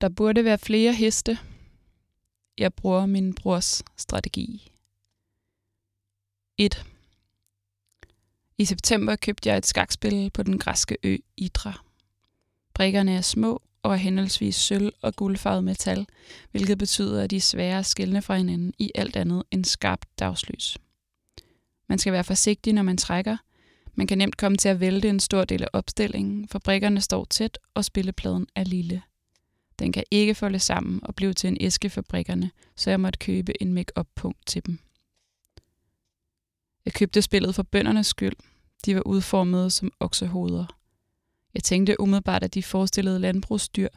Der burde være flere heste. Jeg bruger min brors strategi. 1. I september købte jeg et skakspil på den græske ø Idra. Brikkerne er små og er henholdsvis sølv- og guldfarvet metal, hvilket betyder, at de er svære at skelne fra hinanden i alt andet end skarpt dagslys. Man skal være forsigtig, når man trækker. Man kan nemt komme til at vælte en stor del af opstillingen, for brikkerne står tæt, og spillepladen er lille. Den kan ikke folde sammen og blive til en æske for brikkerne, så jeg måtte købe en make-up-punkt til dem. Jeg købte spillet for bøndernes skyld. De var udformede som oksehoveder. Jeg tænkte umiddelbart, at de forestillede landbrugsdyr,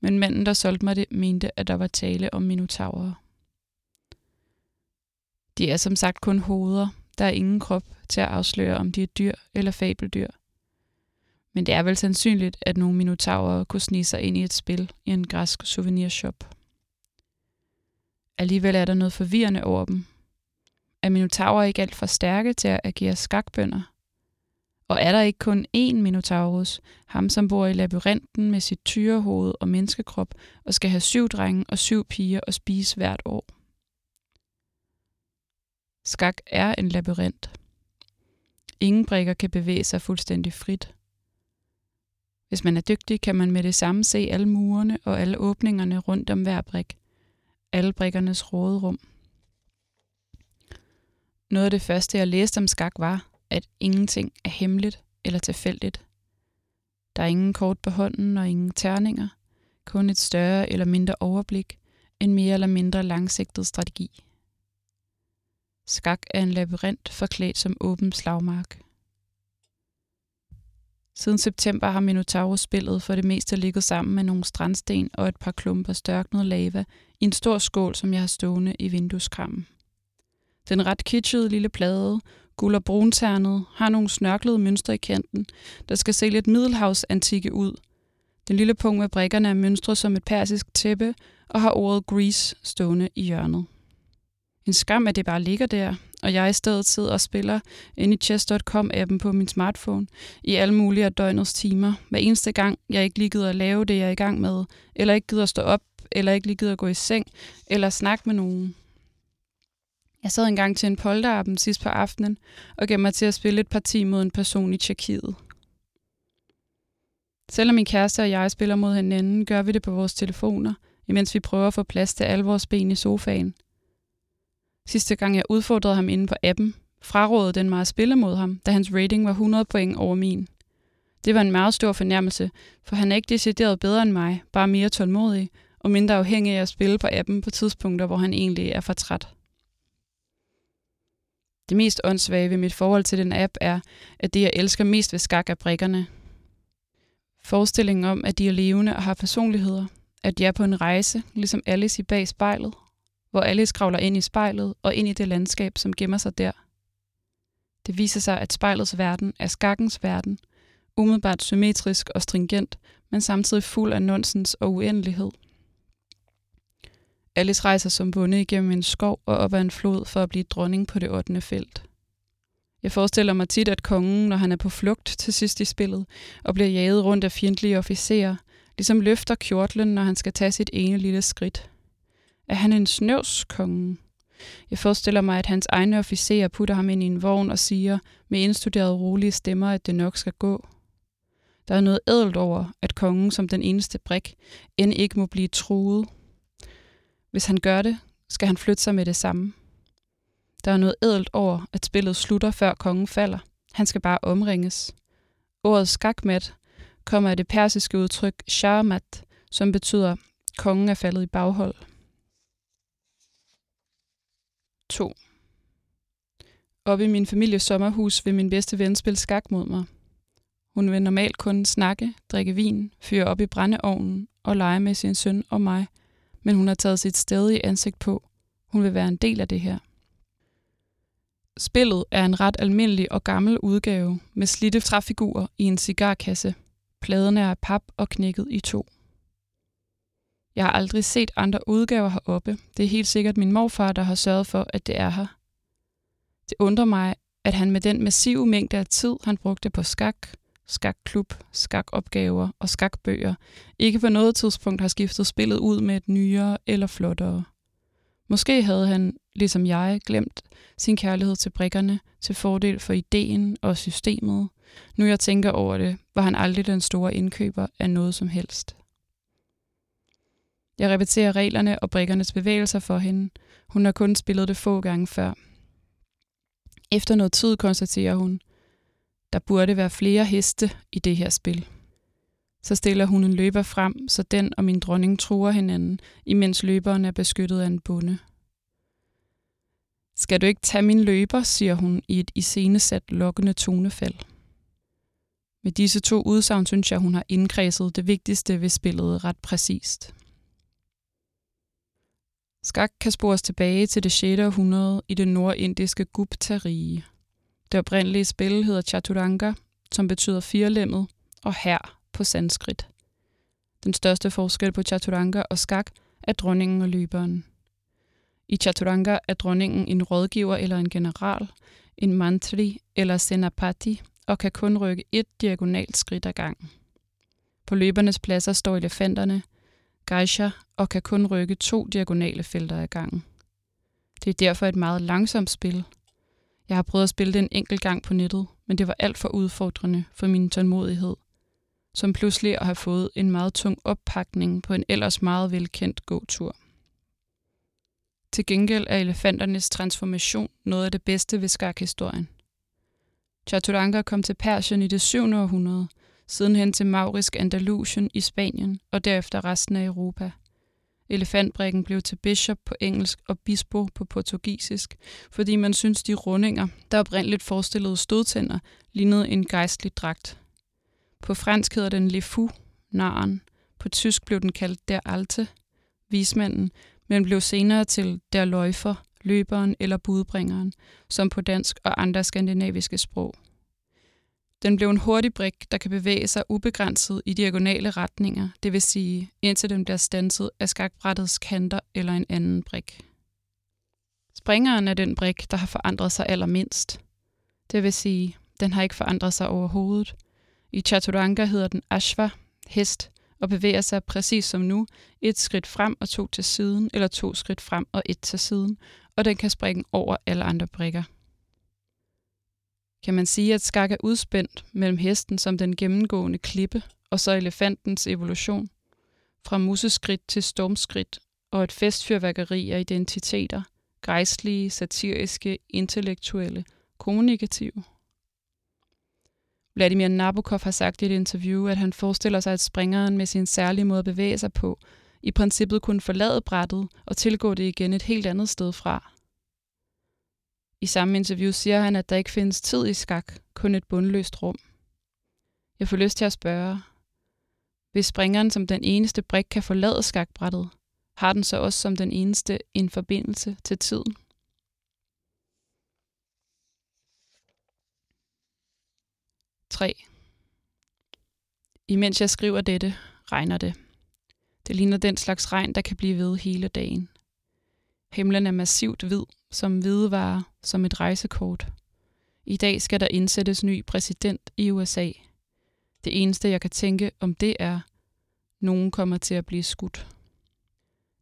men manden, der solgte mig det, mente, at der var tale om minotaurer. De er som sagt kun hoveder. Der er ingen krop til at afsløre, om de er dyr eller fabeldyr. Men det er vel sandsynligt, at nogle minotaurer kunne snige sig ind i et spil i en græsk souvenirshop. Alligevel er der noget forvirrende over dem. Er minotaurer ikke alt for stærke til at agere skakbønder? Og er der ikke kun én minotaurus, ham som bor i labyrinten med sit tyrehoved og menneskekrop, og skal have 7 drenge og 7 piger og spise hvert år? Skak er en labyrint. Ingen brikker kan bevæge sig fuldstændig frit. Hvis man er dygtig, kan man med det samme se alle murene og alle åbningerne rundt om hver brik. Alle brikkernes råderum. Noget af det første, jeg læste om skak, var, at ingenting er hemmeligt eller tilfældigt. Der er ingen kort på hånden og ingen terninger. Kun et større eller mindre overblik, en mere eller mindre langsigtet strategi. Skak er en labyrint forklædt som åben slagmark. Siden september har minotaurus-spillet for det meste ligget sammen med nogle strandsten og et par klumper størknet lava i en stor skål, som jeg har stående i vindueskrammen. Den ret kitschede lille plade, guld og brunternet, har nogle snørklede mønstre i kanten, der skal se lidt middelhavsantikke ud. Den lille punkt med brikkerne er mønstret som et persisk tæppe og har ordet Grease stående i hjørnet. En skam, at det bare ligger der, og jeg i stedet sidder og spiller inde i chess.com-appen på min smartphone i alle mulige af døgnets timer, hver eneste gang jeg ikke lige gider at lave det, jeg er i gang med, eller ikke gider at stå op, eller ikke lige gider at gå i seng, eller snakke med nogen. Jeg sad engang til en polterappen sidst på aftenen og gav mig til at spille et parti mod en person i Tjekkiet. Selvom min kæreste og jeg spiller mod hinanden, gør vi det på vores telefoner, imens vi prøver at få plads til alle vores ben i sofaen. Sidste gang jeg udfordrede ham inde på appen, frarådede den mig at spille mod ham, da hans rating var 100 point over min. Det var en meget stor fornærmelse, for han er ikke decideret bedre end mig, bare mere tålmodig og mindre afhængig af at spille på appen på tidspunkter, hvor han egentlig er for træt. Det mest åndssvage ved mit forhold til den app er, at det jeg elsker mest ved skak er brikkerne. Forestillingen om, at de er levende og har personligheder, at de er på en rejse, ligesom Alice i bagspejlet, hvor Alice kravler ind i spejlet og ind i det landskab, som gemmer sig der. Det viser sig, at spejlets verden er skakkens verden, umiddelbart symmetrisk og stringent, men samtidig fuld af nonsens og uendelighed. Alice rejser som bonde igennem en skov og op ad en flod for at blive dronning på det 8. felt. Jeg forestiller mig tit, at kongen, når han er på flugt til sidst i spillet og bliver jaget rundt af fjendtlige officerer, ligesom løfter kjortlen, når han skal tage sit ene lille skridt. Er han en snøvskonge? Jeg forestiller mig, at hans egne officerer putter ham ind i en vogn og siger med indstuderede rolige stemmer, at det nok skal gå. Der er noget ædelt over, at kongen som den eneste brik end ikke må blive truet. Hvis han gør det, skal han flytte sig med det samme. Der er noget ædelt over, at spillet slutter, før kongen falder. Han skal bare omringes. Ordet skakmat kommer af det persiske udtryk shahmat, som betyder, kongen er faldet i baghold. 2. Oppe i min families sommerhus vil min bedste ven spille skak mod mig. Hun vil normalt kun snakke, drikke vin, fyre op i brændeovnen og lege med sin søn og mig, men hun har taget sit stedige ansigt på. Hun vil være en del af det her. Spillet er en ret almindelig og gammel udgave med slidte træfigurer i en cigarkasse. Pladerne er af pap og knækket i 2. Jeg har aldrig set andre udgaver heroppe. Det er helt sikkert min morfar, der har sørget for, at det er her. Det undrer mig, at han med den massive mængde af tid, han brugte på skak, skakklub, skakopgaver og skakbøger ikke på noget tidspunkt har skiftet spillet ud med et nyere eller flottere. Måske havde han, ligesom jeg, glemt sin kærlighed til brikkerne til fordel for ideen og systemet. Nu jeg tænker over det, var han aldrig den store indkøber af noget som helst. Jeg repeterer reglerne og brikkernes bevægelser for hende. Hun har kun spillet det få gange før. Efter noget tid konstaterer hun, der burde være flere heste i det her spil. Så stiller hun en løber frem, så den og min dronning truer hinanden, imens løberen er beskyttet af en bonde. Skal du ikke tage min løber, siger hun i et iscenesat lokkende tonefald. Med disse to udsagn synes jeg, hun har indkredset det vigtigste ved spillet ret præcist. Skak kan spores tilbage til det 6. århundrede i det nordindiske Gupta-rige. Det oprindelige spil hedder Chaturanga, som betyder firelemmet og hær på sanskrit. Den største forskel på Chaturanga og skak er dronningen og løberen. I Chaturanga er dronningen en rådgiver eller en general, en mantri eller senapati og kan kun rykke et diagonalt skridt ad gangen. På løbernes pladser står elefanterne, geisha og kan kun rykke 2 diagonale felter ad gangen. Det er derfor et meget langsomt spil. Jeg har prøvet at spille det en enkelt gang på nettet, men det var alt for udfordrende for min tålmodighed, som pludselig at have fået en meget tung oppakning på en ellers meget velkendt gåtur. Til gengæld er elefanternes transformation noget af det bedste ved skakhistorien. Chaturanga kom til Persien i det 7. århundrede, sidenhen til Maurisk Andalusien i Spanien og derefter resten af Europa. Elefantbrikken blev til bishop på engelsk og bispo på portugisisk, fordi man syntes de rundinger, der oprindeligt forestillede stødtænder, lignede en gejstlig dragt. På fransk hedder den Le Fou, naren. På tysk blev den kaldt Der Alte, vismanden, men blev senere til Der Løjfer, løberen eller budbringeren, som på dansk og andre skandinaviske sprog. Den blev en hurtig brik, der kan bevæge sig ubegrænset i diagonale retninger, det vil sige indtil den bliver standset af skakbrættets kanter eller en anden brik. Springeren er den brik, der har forandret sig allermindst. Det vil sige, den har ikke forandret sig overhovedet. I Chaturanga hedder den Ashva, hest, og bevæger sig præcis som nu, 1 skridt frem og 2 til siden, eller 2 skridt frem og 1 til siden, og den kan springe over alle andre brikker. Kan man sige, at skak er udspændt mellem hesten som den gennemgående klippe, og så elefantens evolution, fra museskridt til stormskridt, og et festfyrværkeri af identiteter, gejstlige, satiriske, intellektuelle, kommunikative. Vladimir Nabokov har sagt i et interview, at han forestiller sig, at springeren med sin særlige måde at bevæge sig på, i princippet kunne forlade brættet og tilgå det igen et helt andet sted fra. I samme interview siger han, at der ikke findes tid i skak, kun et bundløst rum. Jeg får lyst til at spørge, hvis springeren som den eneste brik kan forlade skakbrættet, har den så også som den eneste en forbindelse til tiden? Imens jeg skriver dette, regner det. Det ligner den slags regn, der kan blive ved hele dagen. Himlen er massivt hvid, som hvidevare, som et rejsekort. I dag skal der indsættes ny præsident i USA. Det eneste, jeg kan tænke om det er, nogen kommer til at blive skudt.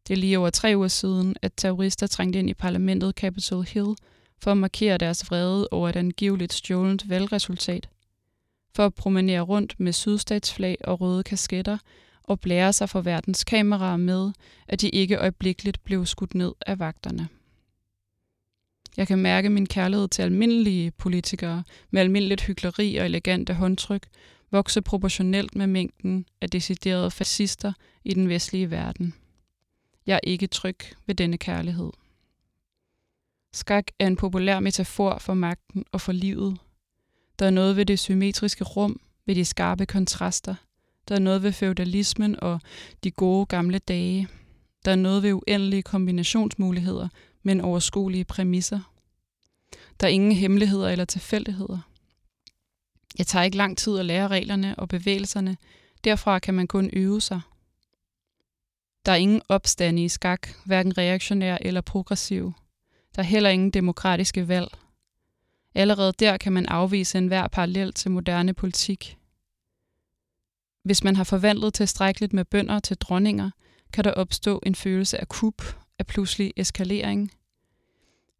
Det er lige over 3 uger siden, at terrorister trængte ind i parlamentet Capitol Hill for at markere deres vrede over et angiveligt stjålent valgresultat, for at promenere rundt med sydstatsflag og røde kasketter og blære sig for verdens kameraer med, at de ikke øjeblikkeligt blev skudt ned af vagterne. Jeg kan mærke min kærlighed til almindelige politikere med almindeligt hykleri og elegante håndtryk vokse proportionelt med mængden af deciderede fascister i den vestlige verden. Jeg er ikke tryg ved denne kærlighed. Skak er en populær metafor for magten og for livet. Der er noget ved det symmetriske rum, ved de skarpe kontraster. Der er noget ved feudalismen og de gode gamle dage. Der er noget ved uendelige kombinationsmuligheder, men overskuelige præmisser. Der er ingen hemmeligheder eller tilfældigheder. Jeg tager ikke lang tid at lære reglerne og bevægelserne. Derfra kan man kun øve sig. Der er ingen opstande i skak, hverken reaktionær eller progressiv. Der er heller ingen demokratiske valg. Allerede der kan man afvise enhver parallel til moderne politik. Hvis man har forvandlet tilstrækkeligt med bønder til dronninger, kan der opstå en følelse af kup, af pludselig eskalering.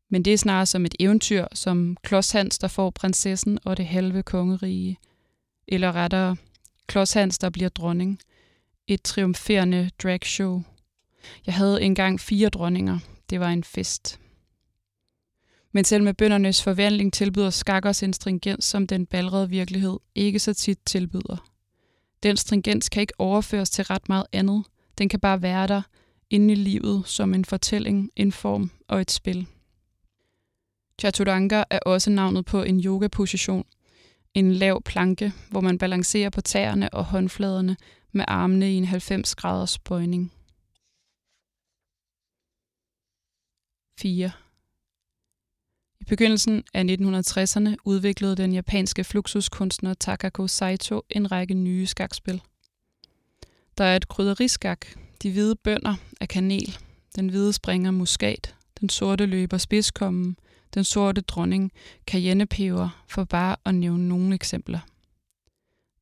Men det er snarere som et eventyr, som Klods Hans, der får prinsessen og det halve kongerige. Eller rettere, Klods Hans, der bliver dronning. Et triumferende dragshow. Jeg havde engang 4 dronninger. Det var en fest. Men selv med bøndernes forvandling tilbyder skakkers en stringens, som den ballerede virkelighed ikke så tit tilbyder. Den stringens kan ikke overføres til ret meget andet. Den kan bare være der, inde i livet, som en fortælling, en form og et spil. Chaturanga er også navnet på en yogaposition. En lav planke, hvor man balancerer på tæerne og håndfladerne med armene i en 90 graders bøjning. 4. I begyndelsen af 1960'erne udviklede den japanske fluxuskunstner Takako Saito en række nye skakspil. Der er et krydderiskak, de hvide bønder af kanel, den hvide springer muskat, den sorte løber spidskommen, den sorte dronning, cayennepeber, for bare at nævne nogle eksempler.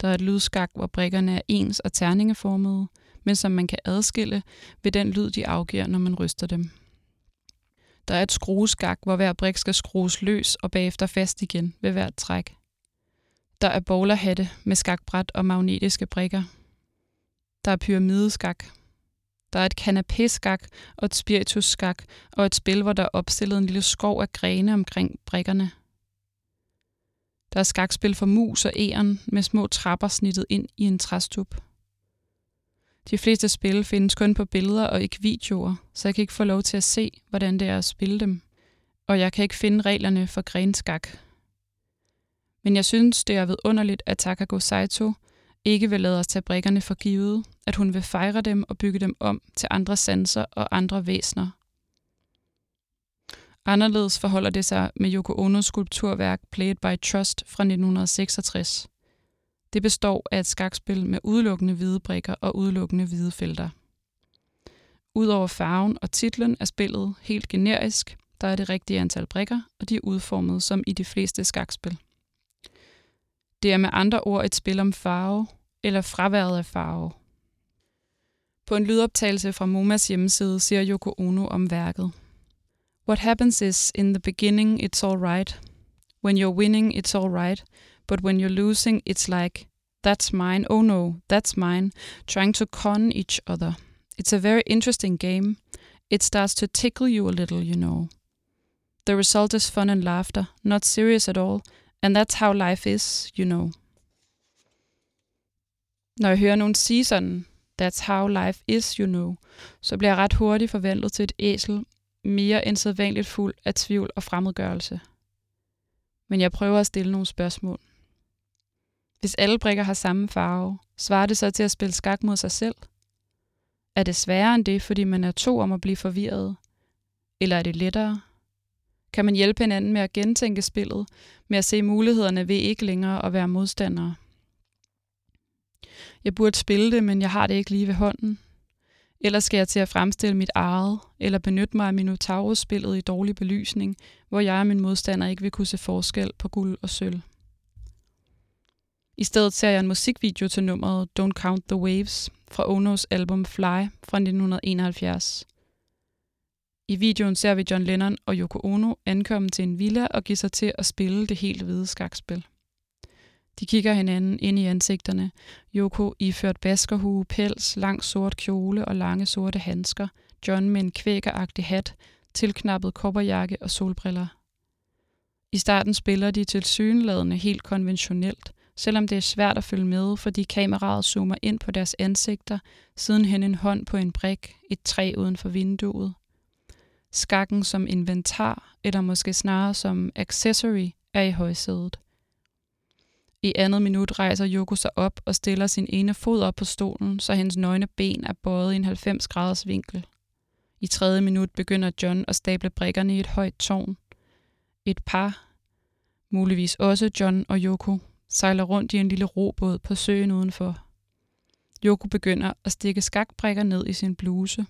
Der er et lydskak, hvor brikkerne er ens og terningeformede, men som man kan adskille ved den lyd, de afgiver, når man ryster dem. Der er et skrueskak, hvor hver brik skal skrues løs og bagefter fast igen ved hvert træk. Der er bowlerhatte med skakbræt og magnetiske brikker. Der er pyramideskak. Der er et kanapéskak og et spiritusskak og et spil, hvor der er opstillet en lille skov af grene omkring brikkerne. Der er skakspil for mus og egern med små trapper snittet ind i en træstup. De fleste spil findes kun på billeder og ikke videoer, så jeg kan ikke få lov til at se, hvordan det er at spille dem. Og jeg kan ikke finde reglerne for grenskak. Men jeg synes, det er vidunderligt, at Takako Saito ikke vil lade os tage brikkerne for givet, at hun vil fejre dem og bygge dem om til andre sanser og andre væsener. Anderledes forholder det sig med Yoko Onos skulpturværk Play It by Trust fra 1966. Det består af et skakspil med udelukkende hvide brikker og udelukkende hvide felter. Udover farven og titlen er spillet helt generisk, der er det rigtige antal brikker, og de er udformet som i de fleste skakspil. Det er med andre ord et spil om farve, eller fraværet af farve. På en lydoptagelse fra MoMA's hjemmeside siger Yoko Ono om værket. What happens is, in the beginning it's all right. When you're winning it's all right. But when you're losing, it's like, that's mine, oh no, that's mine, trying to con each other. It's a very interesting game. It starts to tickle you a little, you know. The result is fun and laughter, not serious at all, and that's how life is, you know. Når jeg hører nogen sige sådan, that's how life is, you know, så bliver jeg ret hurtigt forvandlet til et æsel, mere end sædvanligt fuld af tvivl og fremmedgørelse. Men jeg prøver at stille nogle spørgsmål. Hvis alle brikker har samme farve, svarer det så til at spille skak mod sig selv? Er det sværere end det, fordi man er to om at blive forvirret? Eller er det lettere? Kan man hjælpe hinanden med at gentænke spillet, med at se mulighederne ved ikke længere at være modstandere? Jeg burde spille det, men jeg har det ikke lige ved hånden. Eller skal jeg til at fremstille mit eget, eller benytte mig af Minotaurus-spillet i dårlig belysning, hvor jeg og min modstander ikke vil kunne se forskel på guld og sølv? I stedet ser jeg en musikvideo til nummeret Don't Count the Waves fra Onos album Fly fra 1971. I videoen ser vi John Lennon og Yoko Ono ankomme til en villa og give sig til at spille det helt hvide skakspil. De kigger hinanden ind i ansigterne. Yoko iført baskerhue, pels, lang sort kjole og lange sorte handsker. John med en kvækeragtig hat, tilknappet kobberjakke og solbriller. I starten spiller de tilsyneladende helt konventionelt, selvom det er svært at følge med, fordi kameraet zoomer ind på deres ansigter, sidenhen en hånd på en brik, et træ uden for vinduet. Skakken som inventar, eller måske snarere som accessory, er i højsædet. I andet minut rejser Yoko sig op og stiller sin ene fod op på stolen, så hendes nøgne ben er bøjet i en 90 graders vinkel. I tredje minut begynder John at stable brikkerne i et højt tårn. Et par, muligvis også John og Yoko, sejler rundt i en lille robåd på søen udenfor. Yoko begynder at stikke skakbrikker ned i sin bluse.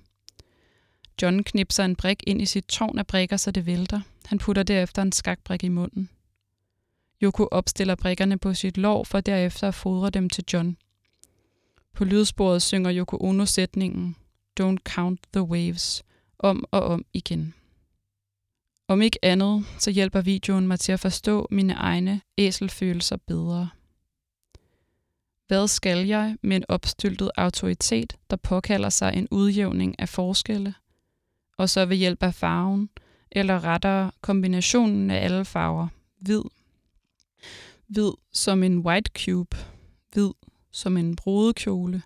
John knipser en brik ind i sit tårn af brikker, så det vælter. Han putter derefter en skakbrik i munden. Yoko opstiller brikkerne på sit lår for derefter at fodre dem til John. På lydsporet synger Yoko Ono sætningen Don't Count the Waves om og om igen. Om ikke andet, så hjælper videoen mig til at forstå mine egne æselfølelser bedre. Hvad skal jeg med en opstyltet autoritet, der påkalder sig en udjævning af forskelle? Og så ved hjælp af farven, eller rettere kombinationen af alle farver, hvid. Hvid som en white cube, hvid som en brudekjole,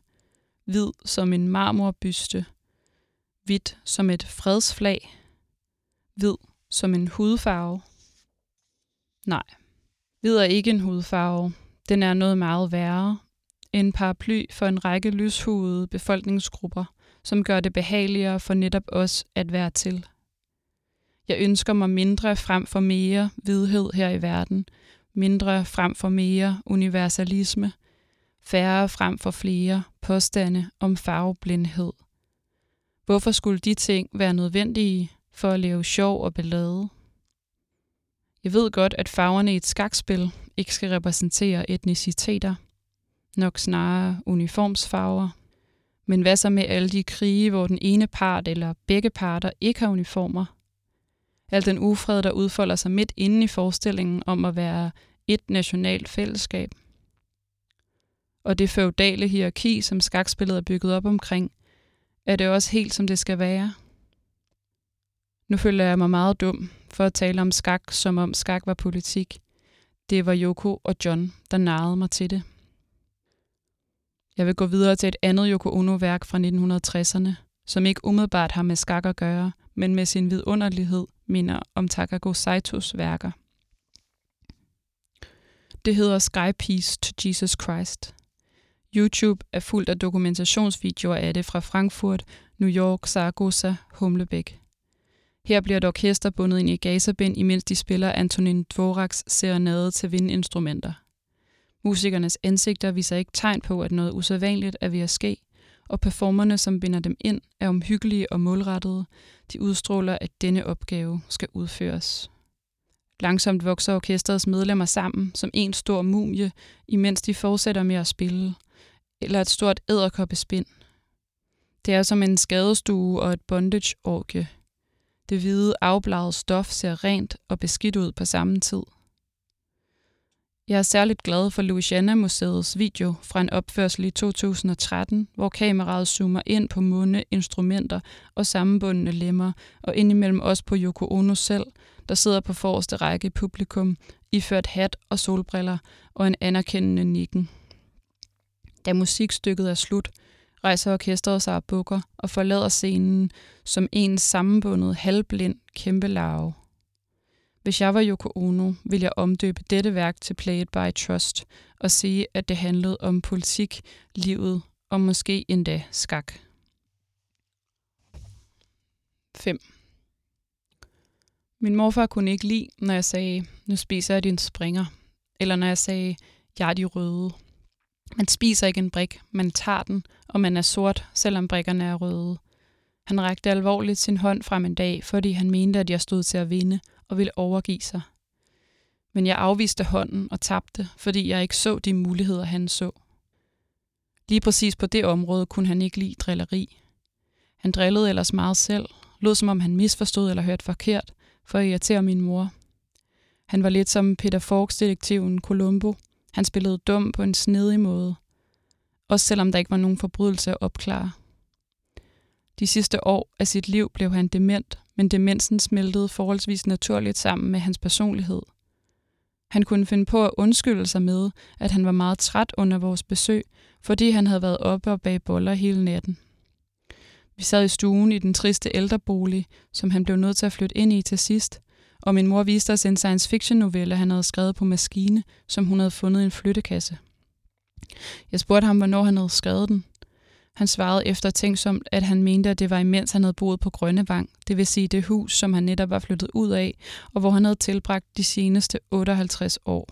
hvid som en marmorbyste, hvidt som et fredsflag, hvid som en hudfarve. Nej, hvid er ikke en hudfarve. Den er noget meget værre. En paraply for en række lyshudede befolkningsgrupper, som gør det behageligere for netop os at være til. Jeg ønsker mig mindre frem for mere hvidhed her i verden, mindre frem for mere universalisme, færre frem for flere påstande om farveblindhed. Hvorfor skulle de ting være nødvendige for at lave sjov og ballade? Jeg ved godt, at farverne i et skakspil ikke skal repræsentere etniciteter, nok snarere uniformsfarver. Men hvad så med alle de krige, hvor den ene part eller begge parter ikke har uniformer? Al den ufred, der udfolder sig midt inde i forestillingen om at være et nationalt fællesskab. Og det feudale hierarki, som skakspillet er bygget op omkring, er det også helt, som det skal være. Nu føler jeg mig meget dum for at tale om skak, som om skak var politik. Det var Yoko og John, der narrede mig til det. Jeg vil gå videre til et andet Yoko Ono-værk fra 1960'erne, som ikke umiddelbart har med skak at gøre, men med sin vidunderlighed minder om Takako Saitos værker. Det hedder Sky Peace to Jesus Christ. YouTube er fuldt af dokumentationsvideoer af det fra Frankfurt, New York, Zaragoza, Humlebæk. Her bliver et orkester bundet ind i gaserbind, imens de spiller Antonin Dvoraks serenade til vindinstrumenter. Musikernes ansigter viser ikke tegn på, at noget usædvanligt er ved at ske, og performerne, som binder dem ind, er omhyggelige og målrettede. De udstråler, at denne opgave skal udføres. Langsomt vokser orkesterets medlemmer sammen som en stor mumie, imens de fortsætter med at spille, eller et stort edderkoppespind. Det er som en skadestue og et bondageorgie. Det hvide, afblaget stof ser rent og beskidt ud på samme tid. Jeg er særligt glad for Louisiana-museets video fra en opførsel i 2013, hvor kameraet zoomer ind på munde, instrumenter og sammenbundne lemmer, og indimellem også på Yoko Ono selv, der sidder på forreste række i publikum, iført hat og solbriller og en anerkendende nikken. Da musikstykket er slut, rejser orkestret sig og bukker og forlader scenen som en sammenbundet, halvblind kæmpe larve. Hvis jeg var Yoko Ono, ville jeg omdøbe dette værk til Play It by Trust og sige, at det handlede om politik, livet og måske endda skak. 5. Min morfar kunne ikke lide, når jeg sagde, nu spiser jeg din springer, eller når jeg sagde, jeg er de røde. Man spiser ikke en brik, man tager den, og man er sort, selvom brikkerne er røde. Han rakte alvorligt sin hånd frem en dag, fordi han mente, at jeg stod til at vinde og ville overgive sig. Men jeg afviste hånden og tabte, fordi jeg ikke så de muligheder, han så. Lige præcis på det område kunne han ikke lide drilleri. Han drillede ellers meget selv, lod som om han misforstod eller hørte forkert, for at irritere min mor. Han var lidt som Peter Falks-detektiven Columbo. Han spillede dum på en snedig måde, også selvom der ikke var nogen forbrydelse at opklare. De sidste år af sit liv blev han dement, men demensen smeltede forholdsvis naturligt sammen med hans personlighed. Han kunne finde på at undskylde sig med, at han var meget træt under vores besøg, fordi han havde været oppe og bag boller hele natten. Vi sad i stuen i den triste ældrebolig, som han blev nødt til at flytte ind i til sidst, og min mor viste os en science-fiction-novelle, han havde skrevet på maskine, som hun havde fundet i en flyttekasse. Jeg spurgte ham, hvornår han havde skrevet den. Han svarede eftertænksomt, at han mente, at det var imens han havde boet på Grønnevang, det vil sige det hus, som han netop var flyttet ud af, og hvor han havde tilbragt de seneste 58 år.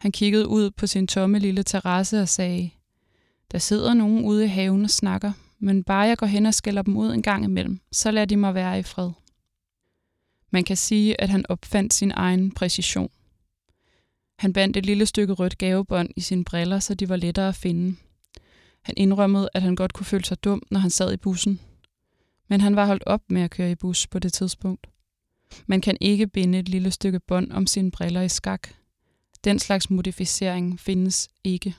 Han kiggede ud på sin tomme lille terrasse og sagde, der sidder nogen ude i haven og snakker, men bare jeg går hen og skælder dem ud en gang imellem, så lader de mig være i fred. Man kan sige, at han opfandt sin egen præcision. Han bandt et lille stykke rødt gavebånd i sine briller, så de var lettere at finde. Han indrømmede, at han godt kunne føle sig dum, når han sad i bussen. Men han var holdt op med at køre i bus på det tidspunkt. Man kan ikke binde et lille stykke bånd om sine briller i skak. Den slags modificering findes ikke.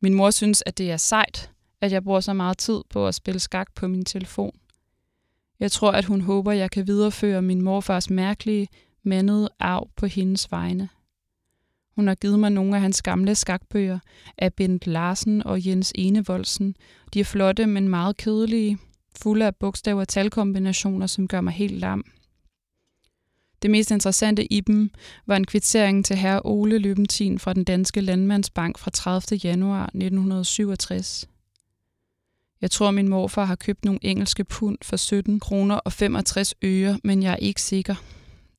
Min mor synes, at det er sejt, at jeg bruger så meget tid på at spille skak på min telefon. Jeg tror, at hun håber, at jeg kan videreføre min morfars mærkelige, mandede arv på hendes vegne. Hun har givet mig nogle af hans gamle skakbøger af Bent Larsen og Jens Enevoldsen. De er flotte, men meget kedelige, fulde af bogstaver og talkombinationer, som gør mig helt lam. Det mest interessante i dem var en kvittering til herre Ole Løppenthin fra den danske Landmandsbank fra 30. januar 1967. Jeg tror, min morfar har købt nogle engelske pund for 17 kroner og 65 øre, men jeg er ikke sikker.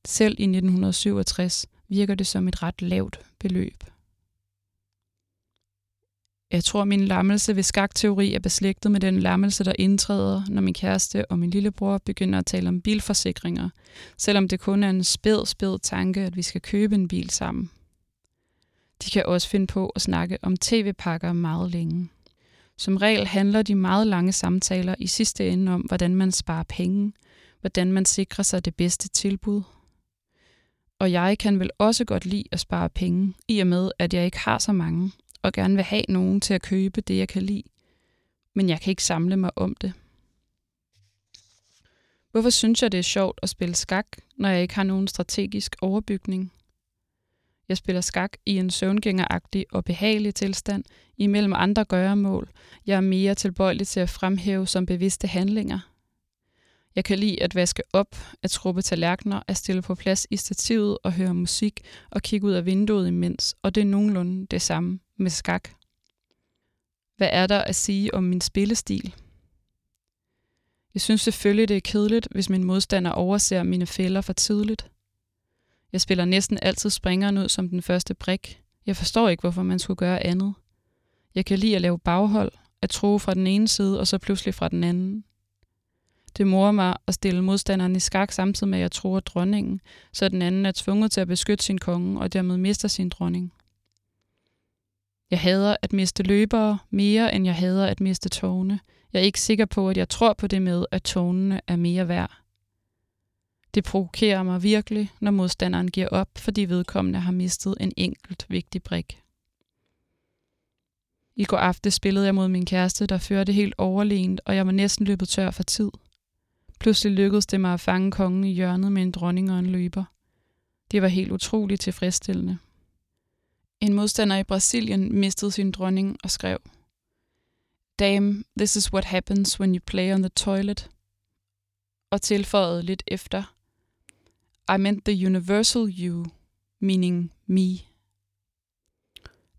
Selv i 1967 virker det som et ret lavt beløb. Jeg tror, min lammelse ved skakteori er beslægtet med den lammelse, der indtræder, når min kæreste og min lillebror begynder at tale om bilforsikringer, selvom det kun er en spæd tanke, at vi skal købe en bil sammen. De kan også finde på at snakke om tv-pakker meget længe. Som regel handler de meget lange samtaler i sidste ende om, hvordan man sparer penge, hvordan man sikrer sig det bedste tilbud. Og jeg kan vel også godt lide at spare penge, i og med, at jeg ikke har så mange, og gerne vil have nogen til at købe det, jeg kan lide. Men jeg kan ikke samle mig om det. Hvorfor synes jeg, det er sjovt at spille skak, når jeg ikke har nogen strategisk overbygning? Jeg spiller skak i en søvngængeragtig og behagelig tilstand, imellem andre gøremål. Jeg er mere tilbøjelig til at fremhæve som bevidste handlinger. Jeg kan lide at vaske op, at skruppe tallerkener, at stille på plads i stativet og høre musik og kigge ud af vinduet imens, og det er nogenlunde det samme med skak. Hvad er der at sige om min spillestil? Jeg synes selvfølgelig, det er kedeligt, hvis min modstander overser mine fælder for tidligt. Jeg spiller næsten altid springeren ud som den første brik. Jeg forstår ikke, hvorfor man skulle gøre andet. Jeg kan lide at lave baghold, at true fra den ene side og så pludselig fra den anden. Det morer mig at stille modstanderen i skak samtidig med, at jeg truer dronningen, så den anden er tvunget til at beskytte sin konge og dermed mister sin dronning. Jeg hader at miste løbere mere, end jeg hader at miste tårne. Jeg er ikke sikker på, at jeg tror på det med, at tårnene er mere værd. Det provokerer mig virkelig, når modstanderen giver op, fordi vedkommende har mistet en enkelt vigtig brik. I går aften spillede jeg mod min kæreste, der førte helt overlegent, og jeg var næsten løbet tør for tid. Pludselig lykkedes det mig at fange kongen i hjørnet med en dronning og en løber. Det var helt utroligt tilfredsstillende. En modstander i Brasilien mistede sin dronning og skrev: "Damn, this is what happens when you play on the toilet." Og tilføjede lidt efter: "I meant the universal you, meaning me."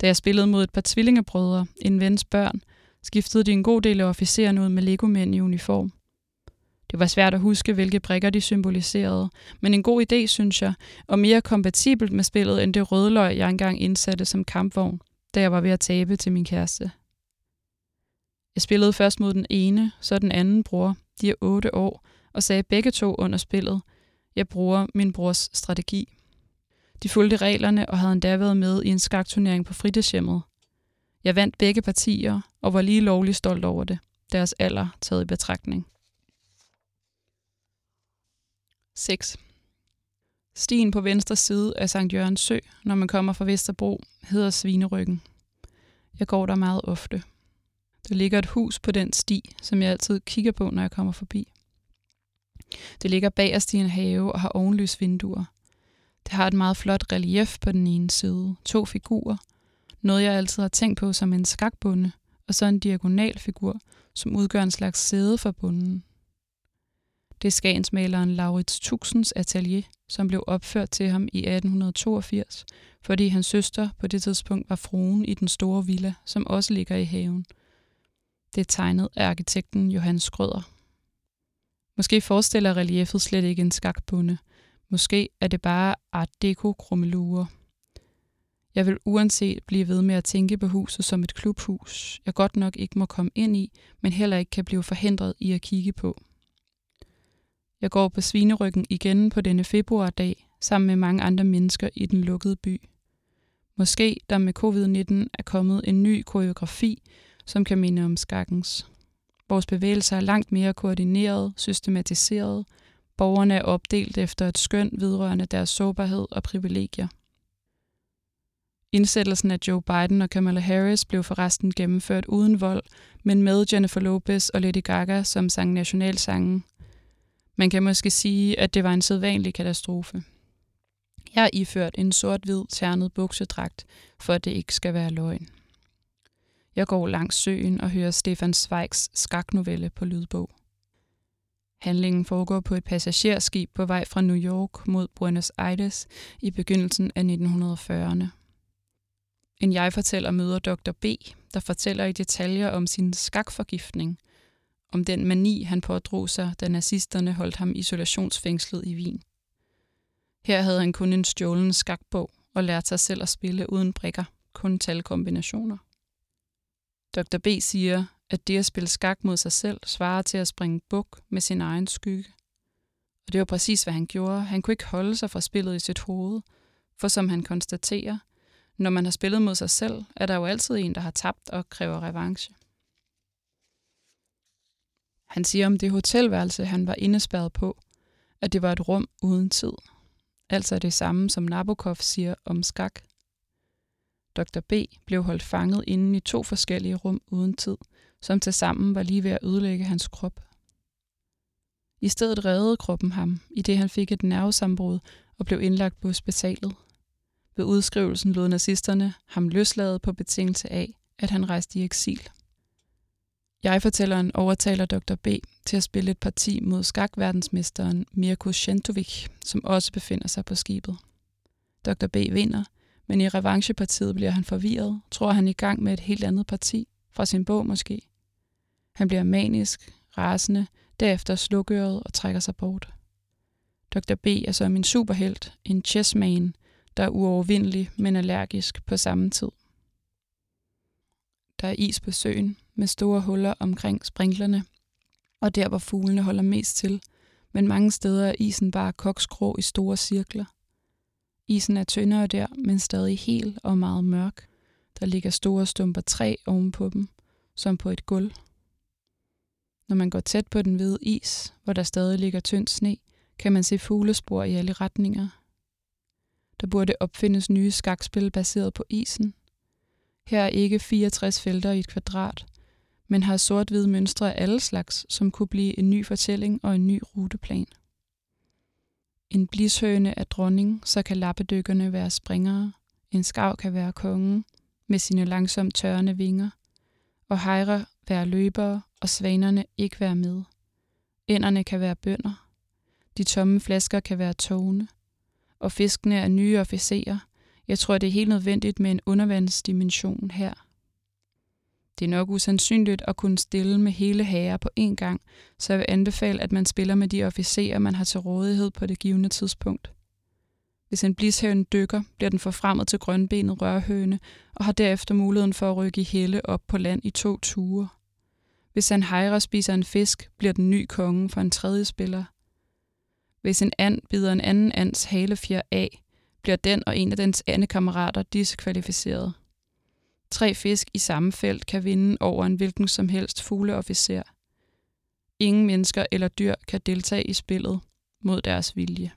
Da jeg spillede mod et par tvillingebrødre, en vens børn, skiftede de en god del af officererne ud med legomænd i uniform. Det var svært at huske, hvilke brikker de symboliserede, men en god idé, synes jeg, og mere kompatibelt med spillet end det rødløg, jeg engang indsatte som kampvogn, da jeg var ved at tabe til min kæreste. Jeg spillede først mod den ene, så den anden bror, de er 8 år, og sagde begge to under spillet: "Jeg bruger min brors strategi." De fulgte reglerne og havde endda været med i en skakturnering på fritidshjemmet. Jeg vandt begge partier og var lige lovlig stolt over det, deres alder taget i betragtning. 6. Stien på venstre side af St. Jørgens Sø, når man kommer fra Vesterbro, hedder Svineryggen. Jeg går der meget ofte. Der ligger et hus på den sti, som jeg altid kigger på, når jeg kommer forbi. Det ligger bagerst i en have og har ovenlysvinduer. Det har et meget flot relief på den ene side, 2 figurer, noget jeg altid har tænkt på som en skakbunde, og så en diagonalfigur, som udgør en slags sæde for bunden. Det er skagensmaleren Laurits Tuxens atelier, som blev opført til ham i 1882, fordi hans søster på det tidspunkt var fruen i den store villa, som også ligger i haven. Det er tegnet af arkitekten Johannes Skrøder. Måske forestiller reliefet slet ikke en skakbunde. Måske er det bare art deco-krummeluger. Jeg vil uanset blive ved med at tænke på huset som et klubhus, jeg godt nok ikke må komme ind i, men heller ikke kan blive forhindret i at kigge på. Jeg går på Svineryggen igen på denne februardag, sammen med mange andre mennesker i den lukkede by. Måske der med covid-19 er kommet en ny koreografi, som kan minde om skakkens. Vores bevægelser er langt mere koordineret, systematiseret. Borgerne er opdelt efter et skøn vedrørende deres sårbarhed og privilegier. Indsættelsen af Joe Biden og Kamala Harris blev forresten gennemført uden vold, men med Jennifer Lopez og Lady Gaga som sang nationalsangen. Man kan måske sige, at det var en sædvanlig katastrofe. Jeg har iført en sort-hvid ternet buksedragt, for at det ikke skal være løgn. Jeg går langs søen og hører Stefan Zweigs skaknovelle på lydbog. Handlingen foregår på et passagerskib på vej fra New York mod Buenos Aires i begyndelsen af 1940'erne. En jeg-fortæller møder Dr. B, der fortæller i detaljer om sin skakforgiftning, om den mani, han pådrog sig, da nazisterne holdt ham isolationsfængslet i Wien. Her havde han kun en stjålen skakbog og lærte sig selv at spille uden brikker, kun talkombinationer. Dr. B siger, at det at spille skak mod sig selv svarer til at springe buk med sin egen skygge. Og det var præcis, hvad han gjorde. Han kunne ikke holde sig fra spillet i sit hoved, for som han konstaterer, når man har spillet mod sig selv, er der jo altid en, der har tabt og kræver revanche. Han siger om det hotelværelse, han var indespærret på, at det var et rum uden tid. Altså det samme, som Nabokov siger om skak. Dr. B blev holdt fanget inden i 2 forskellige rum uden tid, som tilsammen var lige ved at ødelægge hans krop. I stedet reddede kroppen ham, i det han fik et nervesambrud og blev indlagt på hospitalet. Ved udskrivelsen lod nazisterne ham løsladet på betingelse af, at han rejste i eksil. Jeg-fortælleren overtaler Dr. B til at spille et parti mod skakverdensmesteren Mirko Centovic, som også befinder sig på skibet. Dr. B vinder, men i revanchepartiet bliver han forvirret, tror han i gang med et helt andet parti, fra sin bog måske. Han bliver manisk, rasende, derefter slukøret og trækker sig bort. Dr. B er som en superhelt, en chessman, der er uovervindelig, men allergisk på samme tid. Der er is på søen med store huller omkring sprinklerne, og der hvor fuglene holder mest til, men mange steder er isen bare koksgrå i store cirkler. Isen er tyndere der, men stadig hel og meget mørk. Der ligger store stumper træ ovenpå dem, som på et gulv. Når man går tæt på den hvide is, hvor der stadig ligger tynd sne, kan man se fuglespor i alle retninger. Der burde opfindes nye skakspil baseret på isen. Her er ikke 64 felter i et kvadrat, men har sort-hvide mønstre af alle slags, som kunne blive en ny fortælling og en ny ruteplan. En blishøne er dronning, så kan lappedykkerne være springere. En skarv kan være kongen med sine langsomt tørrende vinger. Og hejre være løbere, og svanerne ikke være med. Ænderne kan være bønder. De tomme flasker kan være togene. Og fiskene er nye officerer. Jeg tror, det er helt nødvendigt med en undervandsdimension her. Det er nok usandsynligt at kunne stille med hele hære på én gang, så jeg vil anbefale, at man spiller med de officerer, man har til rådighed på det givne tidspunkt. Hvis en blishøne dykker, bliver den forfremmet til grønbenet rørhøne og har derefter muligheden for at rykke i helle op på land i 2 ture. Hvis en hejre spiser en fisk, bliver den ny konge for en tredje spiller. Hvis en and bider en anden ands halefjer af, bliver den og en af dens andekammerater diskvalificeret. 3 fisk i samme felt kan vinde over en hvilken som helst fugleofficer. Ingen mennesker eller dyr kan deltage i spillet mod deres vilje.